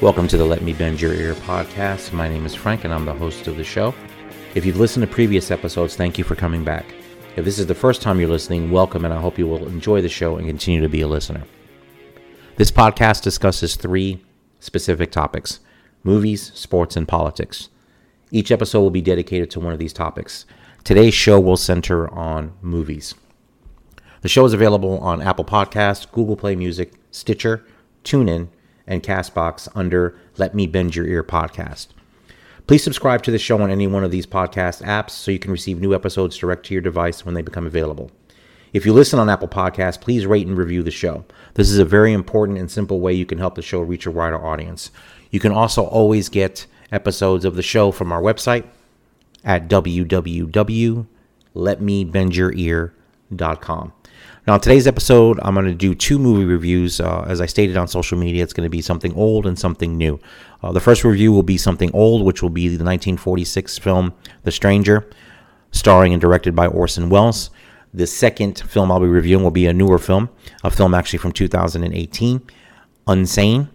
Welcome to the Let Me Bend Your Ear podcast. My name is Frank, and I'm the host of the show. If you've listened to previous episodes, thank you for coming back. If this is the first time you're listening, welcome, and I hope you will enjoy the show and continue to be a listener. This podcast discusses three specific topics: movies, sports, and politics. Each episode will be dedicated to one of these topics. Today's show will center on movies. The show is available on Apple Podcasts, Google Play Music, Stitcher, TuneIn, and CastBox under Let Me Bend Your Ear podcast. Please subscribe to the show on any one of these podcast apps so you can receive new episodes direct to your device when they become available. If you listen on Apple Podcasts, please rate and review the show. This is a very important and simple way you can help the show reach a wider audience. You can also always get episodes of the show from our website at www.letmebendyour.com. Now, on today's episode, I'm going to do two movie reviews. As I stated on social media, it's going to be something old and something new. The first review will be something old, which will be the 1946 film The Stranger, starring and directed by Orson Welles. The second film I'll be reviewing will be a newer film, a film actually from 2018, Unsane,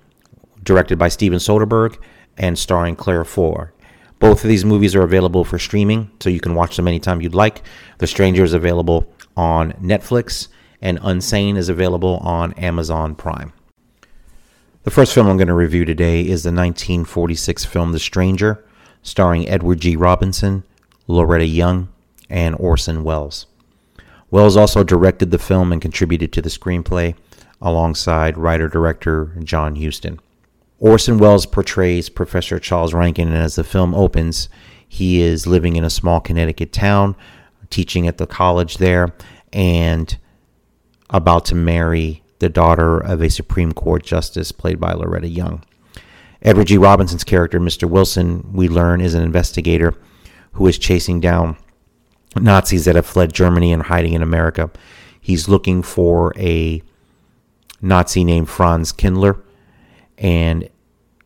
directed by Steven Soderbergh and starring Claire Foy. Both of these movies are available for streaming, so you can watch them anytime you'd like. The Stranger is available on Netflix, and Unsane is available on Amazon Prime. The first film I'm going to review today is the 1946 film The Stranger, starring Edward G. Robinson, Loretta Young, and Orson Welles. Welles also directed the film and contributed to the screenplay alongside writer-director John Huston. Orson Welles portrays Professor Charles Rankin, and as the film opens, he is living in a small Connecticut town, teaching at the college there, and about to marry the daughter of a Supreme Court justice played by Loretta Young. Edward G. Robinson's character, Mr. Wilson, we learn, is an investigator who is chasing down Nazis that have fled Germany and hiding in America. He's looking for a Nazi named Franz Kindler, and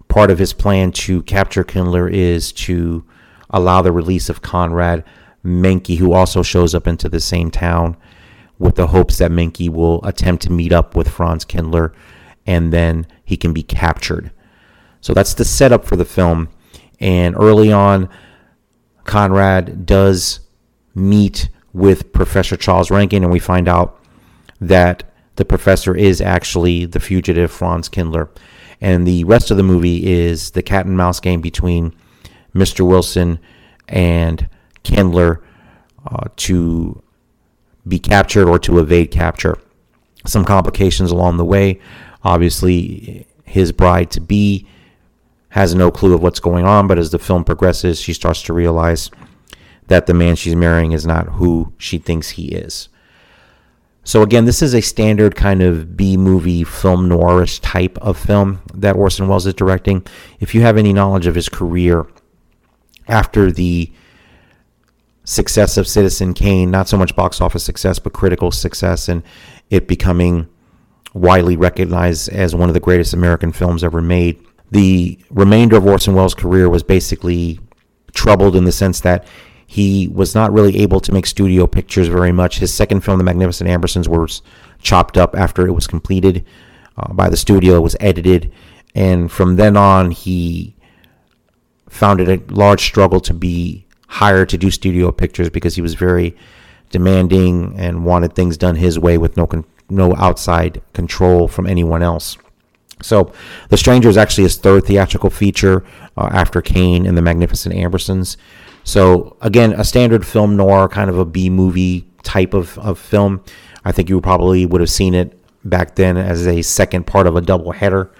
part of his plan to capture Kindler is to allow the release of Conrad Menke, who also shows up into the same town, with the hopes that Menke will attempt to meet up with Franz Kindler and then he can be captured. So that's the setup for the film. And early on, Conrad does meet with Professor Charles Rankin, and we find out that the professor is actually the fugitive Franz Kindler. And the rest of the movie is the cat and mouse game between Mr. Wilson and Kindler to be captured or to evade capture. Some complications along the way. Obviously, his bride-to-be has no clue of what's going on, but as the film progresses, she starts to realize that the man she's marrying is not who she thinks he is. So again, this is a standard kind of B-movie, film noirish type of film that Orson Welles is directing. If you have any knowledge of his career after the success of Citizen Kane, not so much box office success, but critical success, and it becoming widely recognized as one of the greatest American films ever made, the remainder of Orson Welles' career was basically troubled in the sense that he was not really able to make studio pictures very much. His second film, The Magnificent Ambersons, was chopped up after it was completed by the studio. It was edited, and from then on, he found it a large struggle to be hired to do studio pictures because he was very demanding and wanted things done his way with no outside control from anyone else. So The Stranger is actually his third theatrical feature after Kane and The Magnificent Ambersons. So again, a standard film noir, kind of a B-movie type of film. I think you probably would have seen it back then as a second part of a doubleheader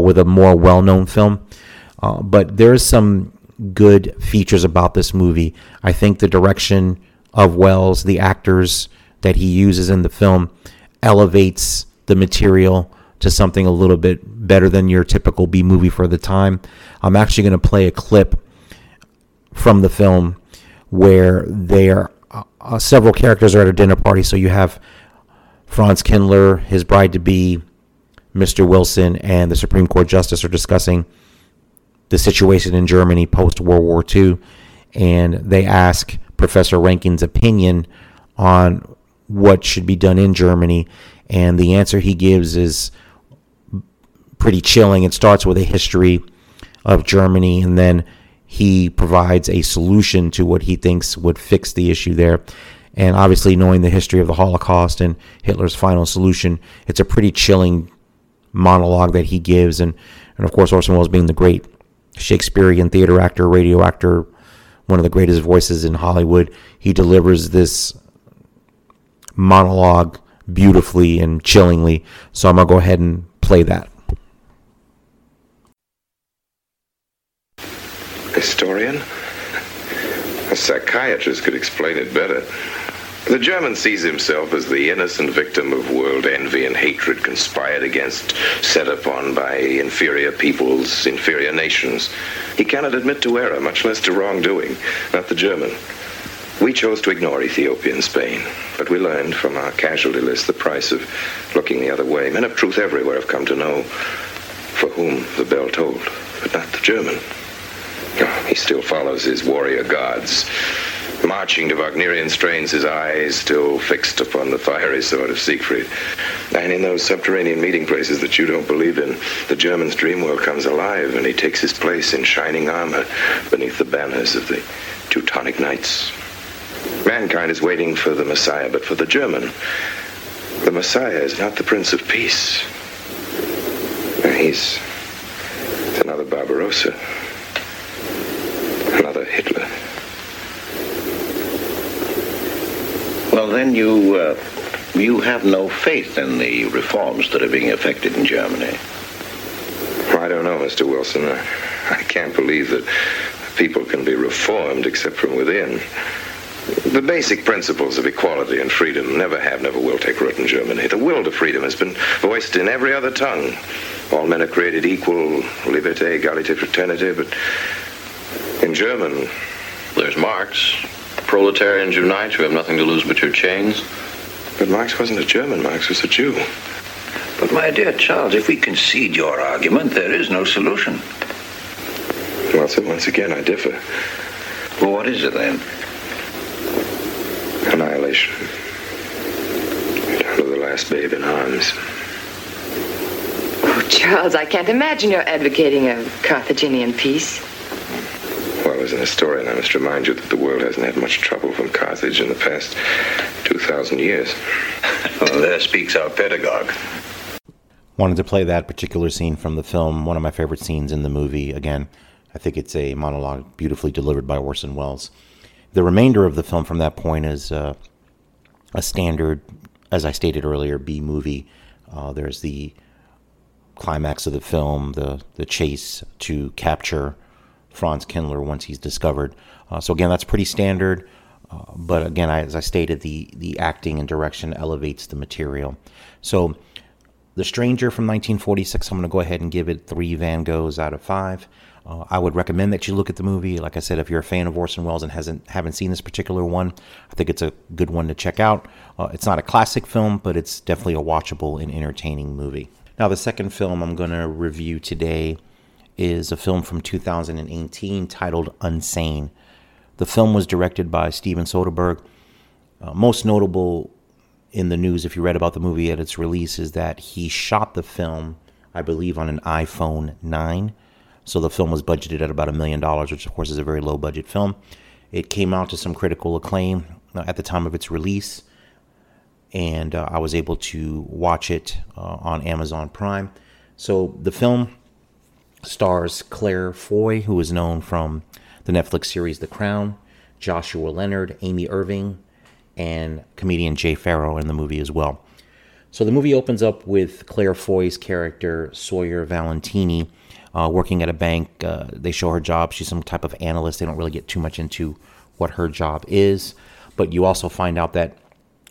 with a more well-known film. But there is some good features about this movie. I think the direction of Welles, the actors that he uses in the film, elevates the material to something a little bit better than your typical B-movie for the time. I'm actually going to play a clip from the film where there several characters are at a dinner party. So you have Franz Kindler, his bride-to-be, Mr. Wilson, and the Supreme Court Justice are discussing the situation in Germany post-World War II, and they ask Professor Rankin's opinion on what should be done in Germany, and the answer he gives is pretty chilling. It starts with a history of Germany, and then he provides a solution to what he thinks would fix the issue there. And obviously, knowing the history of the Holocaust and Hitler's final solution, it's a pretty chilling monologue that he gives. And of course, Orson Welles being the great Shakespearean theater actor, radio actor, one of the greatest voices in Hollywood, he delivers this monologue beautifully and chillingly. So I'm going to go ahead and play that. Historian? A psychiatrist could explain it better. The German sees himself as the innocent victim of world envy and hatred conspired against, set upon by inferior peoples, inferior nations. He cannot admit to error, much less to wrongdoing. Not the German. We chose to ignore Ethiopia and Spain, but we learned from our casualty list the price of looking the other way. Men of truth everywhere have come to know for whom the bell tolled, but not the German. Oh, he still follows his warrior gods. Marching to Wagnerian strains, his eyes still fixed upon the fiery sword of Siegfried. And in those subterranean meeting places that you don't believe in, the German's dream world comes alive, and he takes his place in shining armor beneath the banners of the Teutonic Knights. Mankind is waiting for the Messiah, but for the German, the Messiah is not the Prince of Peace. He's another Barbarossa, another Hitler. Well, then you have no faith in the reforms that are being effected in Germany. Well, I don't know, Mr. Wilson. I can't believe that people can be reformed except from within. The basic principles of equality and freedom never have, never will take root in Germany. The will to freedom has been voiced in every other tongue. All men are created equal, liberté, égalité, fraternité, but in German, there's Marx. Proletarians unite, you have nothing to lose but your chains. But Marx wasn't a German, Marx was a Jew. But my dear Charles, if we concede your argument, there is no solution. Well, so once again, I differ. Well, what is it then? Annihilation. Down to the last babe in arms. Oh, Charles, I can't imagine you're advocating a Carthaginian peace. Well, as an historian, I must remind you that the world hasn't had much trouble from Carthage in the past 2,000 years. Well, there speaks our pedagogue. Wanted to play that particular scene from the film, one of my favorite scenes in the movie. Again, I think it's a monologue beautifully delivered by Orson Welles. The remainder of the film from that point is a standard, as I stated earlier, B-movie. There's the climax of the film, the chase to capture Franz Kindler once he's discovered. So again, that's pretty standard. But again, as I stated, the acting and direction elevates the material. So The Stranger from 1946, I'm going to go ahead and give it 3 Van Goghs out of 5. I would recommend that you look at the movie. Like I said, if you're a fan of Orson Welles and haven't seen this particular one, I think it's a good one to check out. It's not a classic film, but it's definitely a watchable and entertaining movie. Now, the second film I'm going to review today is a film from 2018 titled Unsane. The film was directed by Steven Soderbergh. Most notable in the news, if you read about the movie at its release, is that he shot the film, I believe, on an iPhone 9. So the film was budgeted at about $1 million, which of course is a very low budget film. It came out to some critical acclaim at the time of its release. And I was able to watch it on Amazon Prime. So the film stars Claire Foy, who is known from the Netflix series The Crown, Joshua Leonard, Amy Irving, and comedian Jay Pharoah in the movie as well. So the movie opens up with Claire Foy's character, Sawyer Valentini, working at a bank. They show her job. She's some type of analyst. They don't really get too much into what her job is. But you also find out that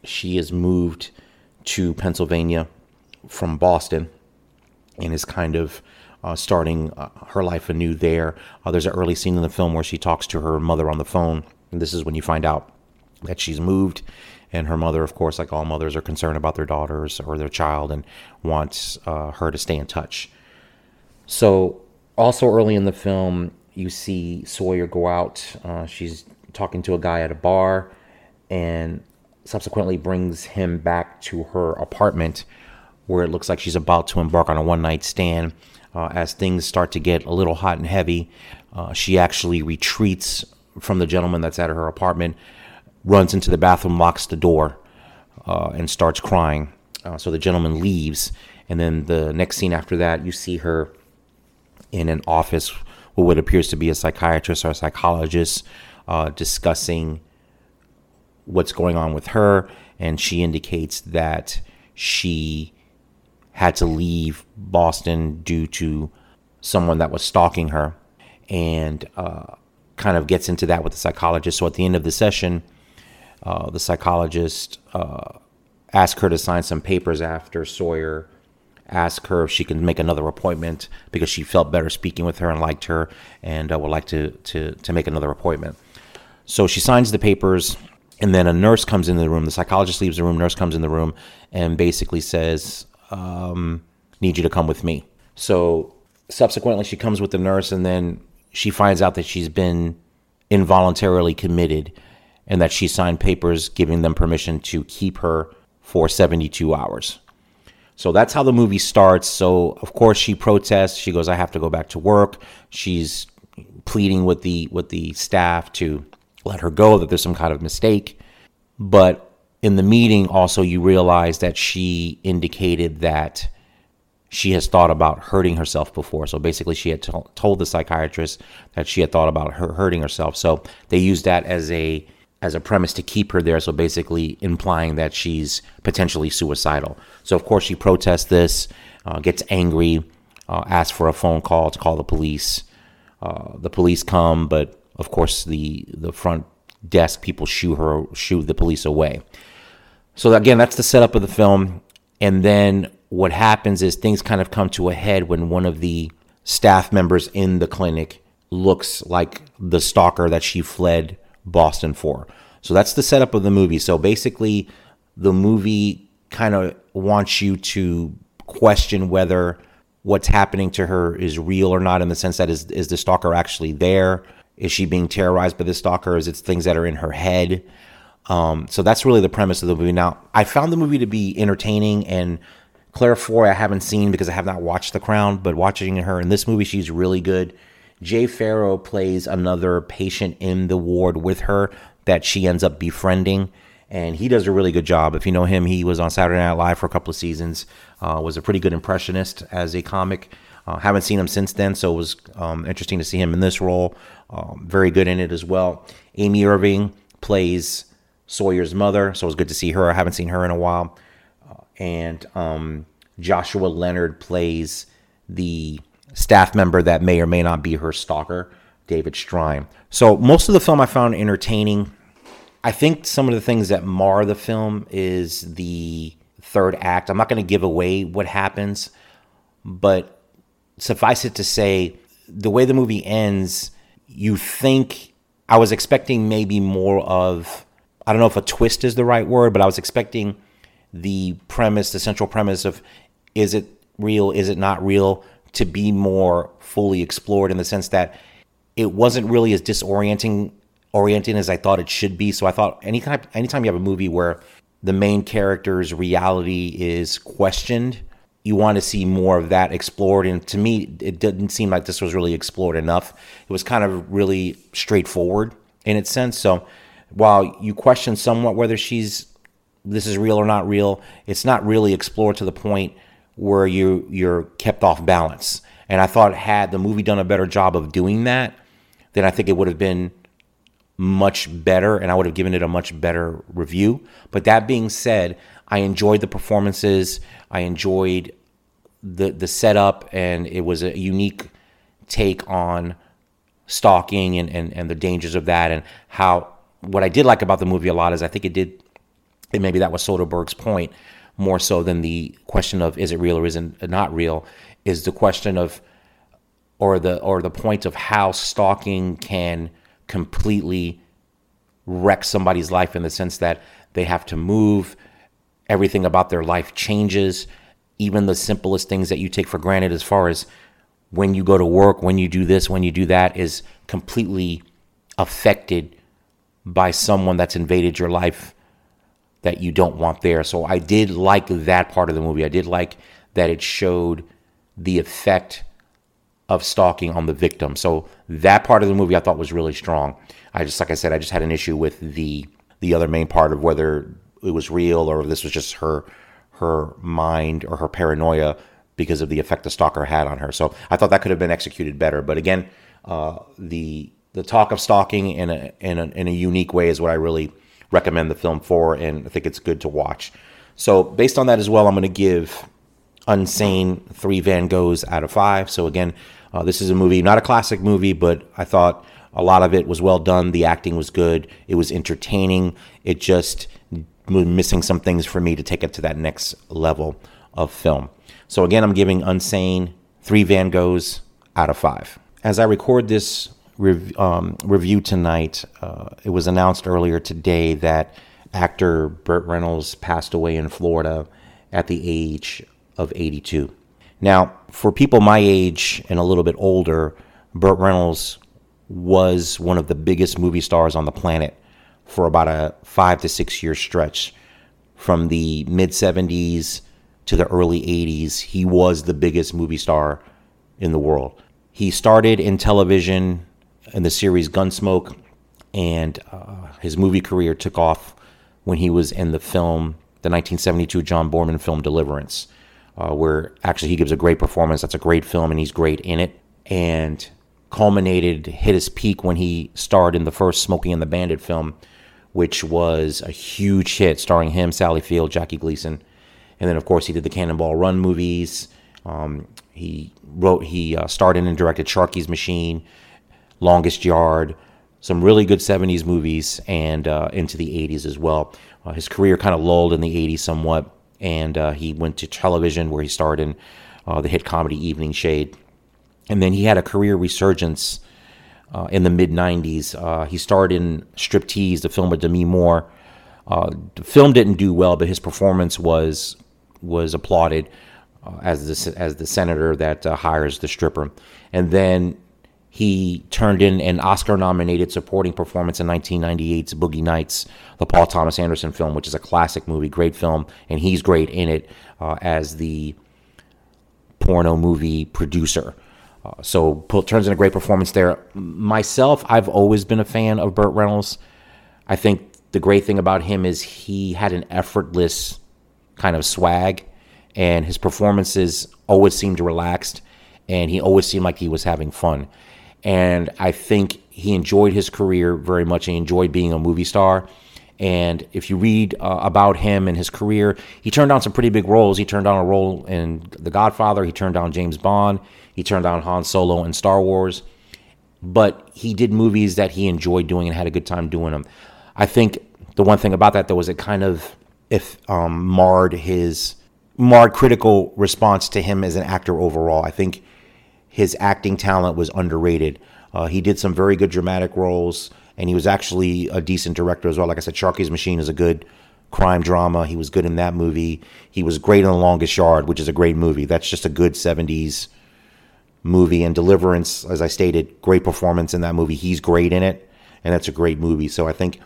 she has moved to Pennsylvania from Boston and is kind of starting her life anew there. There's an early scene in the film where she talks to her mother on the phone. And this is when you find out that she's moved. And her mother, of course, like all mothers, are concerned about their daughters or their child and wants her to stay in touch. So also early in the film, you see Sawyer go out. She's talking to a guy at a bar and subsequently brings him back to her apartment where it looks like she's about to embark on a one-night stand. As things start to get a little hot and heavy, she actually retreats from the gentleman that's at her apartment, runs into the bathroom, locks the door, and starts crying. So the gentleman leaves, and then the next scene after that, you see her in an office with what appears to be a psychiatrist or a psychologist discussing what's going on with her, and she indicates that she had to leave Boston due to someone that was stalking her, and kind of gets into that with the psychologist. So at the end of the session, the psychologist asked her to sign some papers after Sawyer asked her if she can make another appointment because she felt better speaking with her and liked her and would like to make another appointment. So she signs the papers, and then a nurse comes in the room. The psychologist leaves the room, nurse comes in the room, and basically says, need you to come with me. So subsequently she comes with the nurse, and then she finds out that she's been involuntarily committed and that she signed papers giving them permission to keep her for 72 hours. So that's how the movie starts. So of course she protests. She goes, I have to go back to work. She's pleading with the staff to let her go, that there's some kind of mistake. But in the meeting also, you realize that she indicated that she has thought about hurting herself before. So basically she had told the psychiatrist that she had thought about her hurting herself. So they used that as a premise to keep her there. So basically implying that she's potentially suicidal. So of course she protests this, gets angry, asks for a phone call to call the police. The police come, but of course the front desk people shoo the police away. So again, that's the setup of the film. And then what happens is things kind of come to a head when one of the staff members in the clinic looks like the stalker that she fled Boston for. So that's the setup of the movie. So basically, the movie kind of wants you to question whether what's happening to her is real or not, in the sense that is the stalker actually there? Is she being terrorized by the stalker? Is it things that are in her head? So that's really the premise of the movie. Now, I found the movie to be entertaining, and Claire Foy I haven't seen because I have not watched The Crown, but watching her in this movie, she's really good. Jay Pharoah plays another patient in the ward with her that she ends up befriending, and he does a really good job. If you know him, he was on Saturday Night Live for a couple of seasons, was a pretty good impressionist as a comic. Haven't seen him since then, so it was interesting to see him in this role. Very good in it as well. Amy Irving plays Sawyer's mother, so it was good to see her. I haven't seen her in a while. And Joshua Leonard plays the staff member that may or may not be her stalker, David Strine. So most of the film I found entertaining. I think some of the things that mar the film is the third act. I'm not going to give away what happens, but suffice it to say, the way the movie ends, you think, I was expecting maybe more of, I don't know if a twist is the right word, but I was expecting the premise, the central premise of is it real, is it not real, to be more fully explored, in the sense that it wasn't really as disorienting as I thought it should be. So I thought anytime you have a movie where the main character's reality is questioned, you want to see more of that explored. And to me, it didn't seem like this was really explored enough. It was kind of really straightforward in its sense. So while you question somewhat whether this is real or not real, it's not really explored to the point where you're kept off balance. And I thought, had the movie done a better job of doing that, then I think it would have been much better, and I would have given it a much better review. But that being said, I enjoyed the performances. I enjoyed the setup, and it was a unique take on stalking and the dangers of that. And how, what I did like about the movie a lot is I think it did, and maybe that was Soderbergh's point, more so than the question of is it real or is it not real, is the question of, or the point of how stalking can completely wreck somebody's life, in the sense that they have to move, everything about their life changes, even the simplest things that you take for granted as far as when you go to work, when you do this, when you do that, is completely affected by someone that's invaded your life that you don't want there. So I did like that part of the movie. I did like that it showed the effect of stalking on the victim. So that part of the movie I thought was really strong. I just, like I said, I just had an issue with the other main part of whether it was real or this was just her mind or her paranoia because of the effect the stalker had on her. So I thought that could have been executed better. But again, the talk of stalking in a unique way is what I really recommend the film for, and I think it's good to watch. So based on that as well, I'm going to give Unsane 3 Van Goghs out of 5. So again, this is a movie, not a classic movie, but I thought a lot of it was well done. The acting was good. It was entertaining. It just was missing some things for me to take it to that next level of film. So again, I'm giving Unsane 3 Van Goghs out of 5. As I record this review tonight, it was announced earlier today that actor Burt Reynolds passed away in Florida at the age of 82. Now, for people my age and a little bit older, Burt Reynolds was one of the biggest movie stars on the planet for about a 5 to 6 year stretch. From the mid-'70s to the early 80s, he was the biggest movie star in the world. He started in television in the series Gunsmoke, and his movie career took off when he was in the film, the 1972 John Boorman film Deliverance, where actually he gives a great performance. That's a great film, and he's great in it. And hit his peak when he starred in the first Smokey and the Bandit film, which was a huge hit, starring him, Sally Field, Jackie Gleason. And then, of course, he did the Cannonball Run movies. He starred in and directed Sharky's Machine, Longest Yard, some really good 70s movies, and into the 80s as well. His career kind of lulled in the 80s somewhat, and he went to television where he starred in the hit comedy Evening Shade. And then he had a career resurgence in the mid-'90s. He starred in Striptease, the film with Demi Moore. The film didn't do well, but his performance was applauded as the senator that hires the stripper. And then he turned in an Oscar-nominated supporting performance in 1998's Boogie Nights, the Paul Thomas Anderson film, which is a classic movie, great film, and he's great in it as the porno movie producer. Turns in a great performance there. Myself, I've always been a fan of Burt Reynolds. I think the great thing about him is he had an effortless kind of swag, and his performances always seemed relaxed, and he always seemed like he was having fun. And I think he enjoyed his career very much. He enjoyed being a movie star. And if you read about him and his career, he turned down some pretty big roles. He turned down a role in The Godfather. He turned down James Bond. He turned down Han Solo and Star Wars. But he did movies that he enjoyed doing and had a good time doing them. I think the one thing about that, though, was it kind of marred critical response to him as an actor overall. I think his acting talent was underrated. He did some very good dramatic roles, and he was actually a decent director as well. Like I said, Sharky's Machine is a good crime drama. He was good in that movie. He was great in The Longest Yard, which is a great movie. That's just a good 70s movie. And Deliverance, as I stated, great performance in that movie. He's great in it, and that's a great movie. So I think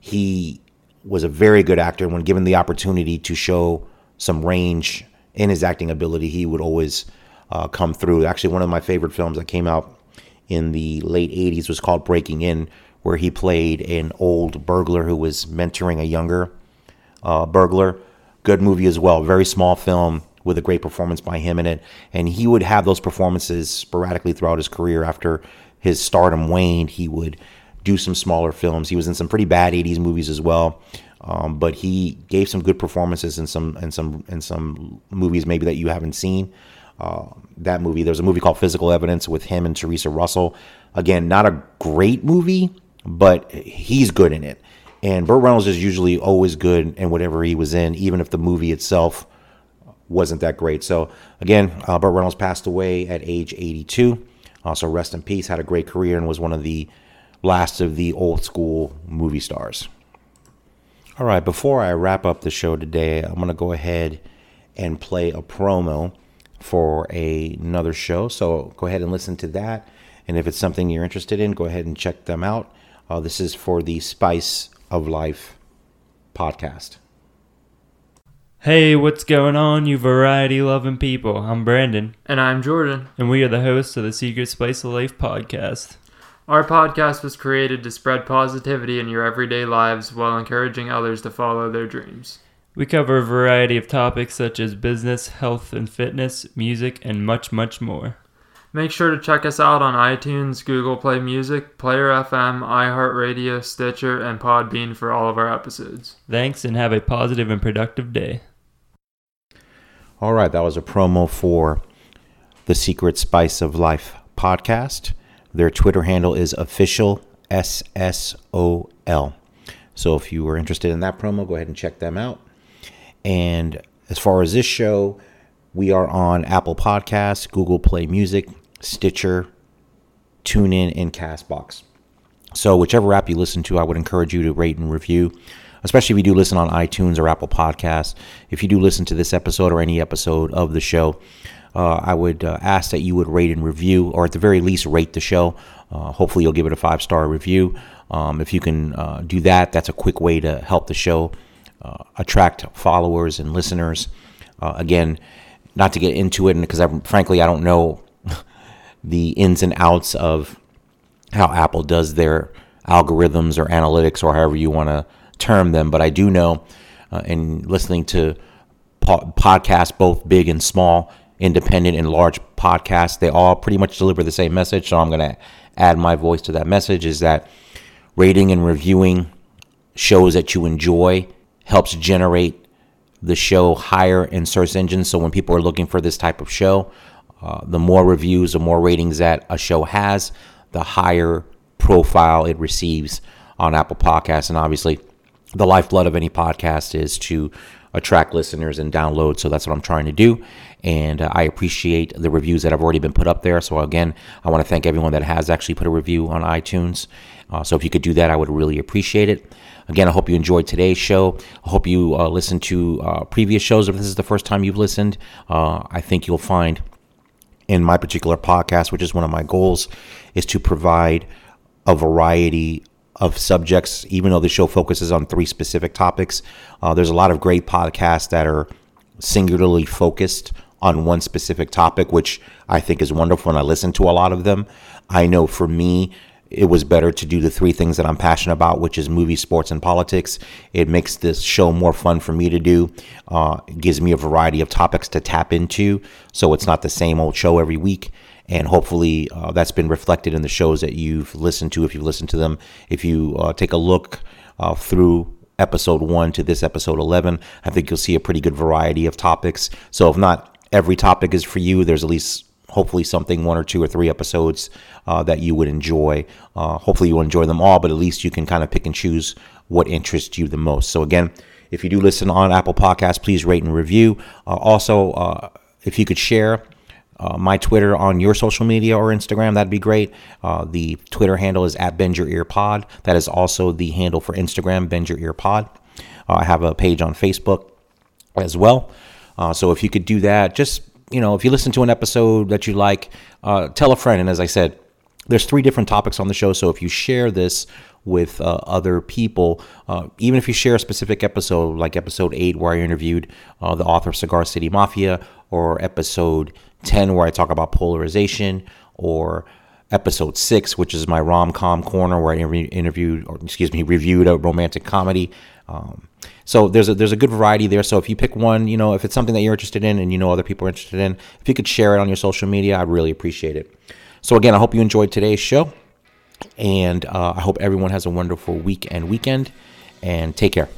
he was a very good actor, and when given the opportunity to show some range in his acting ability, he would always come through. Actually, one of my favorite films that came out in the late 80s was called Breaking In, where he played an old burglar who was mentoring a younger burglar. Good movie as well. Very small film with a great performance by him in it. And he would have those performances sporadically throughout his career. After his stardom waned, he would do some smaller films. He was in some pretty bad 80s movies as well. But he gave some good performances in some movies maybe that you haven't seen. That movie, there's a movie called Physical Evidence with him and Teresa Russell. Again, not a great movie, but he's good in it. And Burt Reynolds is usually always good in whatever he was in, even if the movie itself wasn't that great. So again, Burt Reynolds passed away at age 82. So rest in peace, had a great career, and was one of the last of the old school movie stars. All right, before I wrap up the show today, I'm going to go ahead and play a promo for another show. So go ahead and listen to that. And if it's something you're interested in, go ahead and check them out. This is for the Spice of Life podcast. Hey, what's going on, you variety-loving people? I'm Brandon. And I'm Jordan. And we are the hosts of the Secret Spice of Life podcast. Our podcast was created to spread positivity in your everyday lives while encouraging others to follow their dreams. We cover a variety of topics such as business, health and fitness, music, and much, much more. Make sure to check us out on iTunes, Google Play Music, Player FM, iHeartRadio, Stitcher, and Podbean for all of our episodes. Thanks, and have a positive and productive day. All right, that was a promo for the Secret Spice of Life podcast. Their Twitter handle is officialSSOL. So if you were interested in that promo, go ahead and check them out. And as far as this show, we are on Apple Podcasts, Google Play Music, Stitcher, TuneIn, and CastBox. So whichever app you listen to, I would encourage you to rate and review, especially if you do listen on iTunes or Apple Podcasts. If you do listen to this episode or any episode of the show, I would ask that you would rate and review, or at the very least rate the show. Hopefully you'll give it a 5-star review. If you can do that, that's a quick way to help the show attract followers and listeners. Again, not to get into it, because frankly I don't know the ins and outs of how Apple does their algorithms or analytics or however you want to term them, but I do know in listening to podcasts, both big and small, independent and large podcasts, they all pretty much deliver the same message. So I'm going to add my voice to that message, is that rating and reviewing shows that you enjoy helps generate the show higher in search engines. So when people are looking for this type of show, the more reviews, the more ratings that a show has, the higher profile it receives on Apple Podcasts. And obviously the lifeblood of any podcast is to attract listeners and downloads. So that's what I'm trying to do. And I appreciate the reviews that have already been put up there. So again, I want to thank everyone that has actually put a review on iTunes. So if you could do that, I would really appreciate it. Again, I hope you enjoyed today's show. I hope you listened to previous shows. If this is the first time you've listened, I think you'll find in my particular podcast, which is one of my goals, is to provide a variety of subjects. Even though the show focuses on 3 specific topics, there's a lot of great podcasts that are singularly focused on one specific topic, which I think is wonderful, and I listen to a lot of them. I know for me, it was better to do the 3 things that I'm passionate about, which is movies, sports, and politics. It makes this show more fun for me to do. It gives me a variety of topics to tap into, so it's not the same old show every week. And hopefully that's been reflected in the shows that you've listened to, if you've listened to them. If you take a look through episode 1 to this episode 11, I think you'll see a pretty good variety of topics. So if not every topic is for you, there's at least hopefully something, 1 or 2 or 3 episodes that you would enjoy. Hopefully you'll enjoy them all, but at least you can kind of pick and choose what interests you the most. So again, if you do listen on Apple Podcasts, please rate and review. Also, if you could share my Twitter on your social media or Instagram, that'd be great. The Twitter handle is @BendYourEarPod. That is also the handle for Instagram, BendYourEarPod. I have a page on Facebook as well. So if you could do that, just, you know, if you listen to an episode that you like, tell a friend. And as I said, there's 3 different topics on the show. So if you share this with other people, even if you share a specific episode, like episode 8, where I interviewed the author of Cigar City Mafia, or episode 10, where I talk about polarization, or episode 6, which is my rom-com corner, where I reviewed a romantic comedy. So there's a good variety there. So if you pick one, you know, if it's something that you're interested in and you know other people are interested in, if you could share it on your social media, I'd really appreciate it. So again, I hope you enjoyed today's show, and I hope everyone has a wonderful week and weekend, and take care.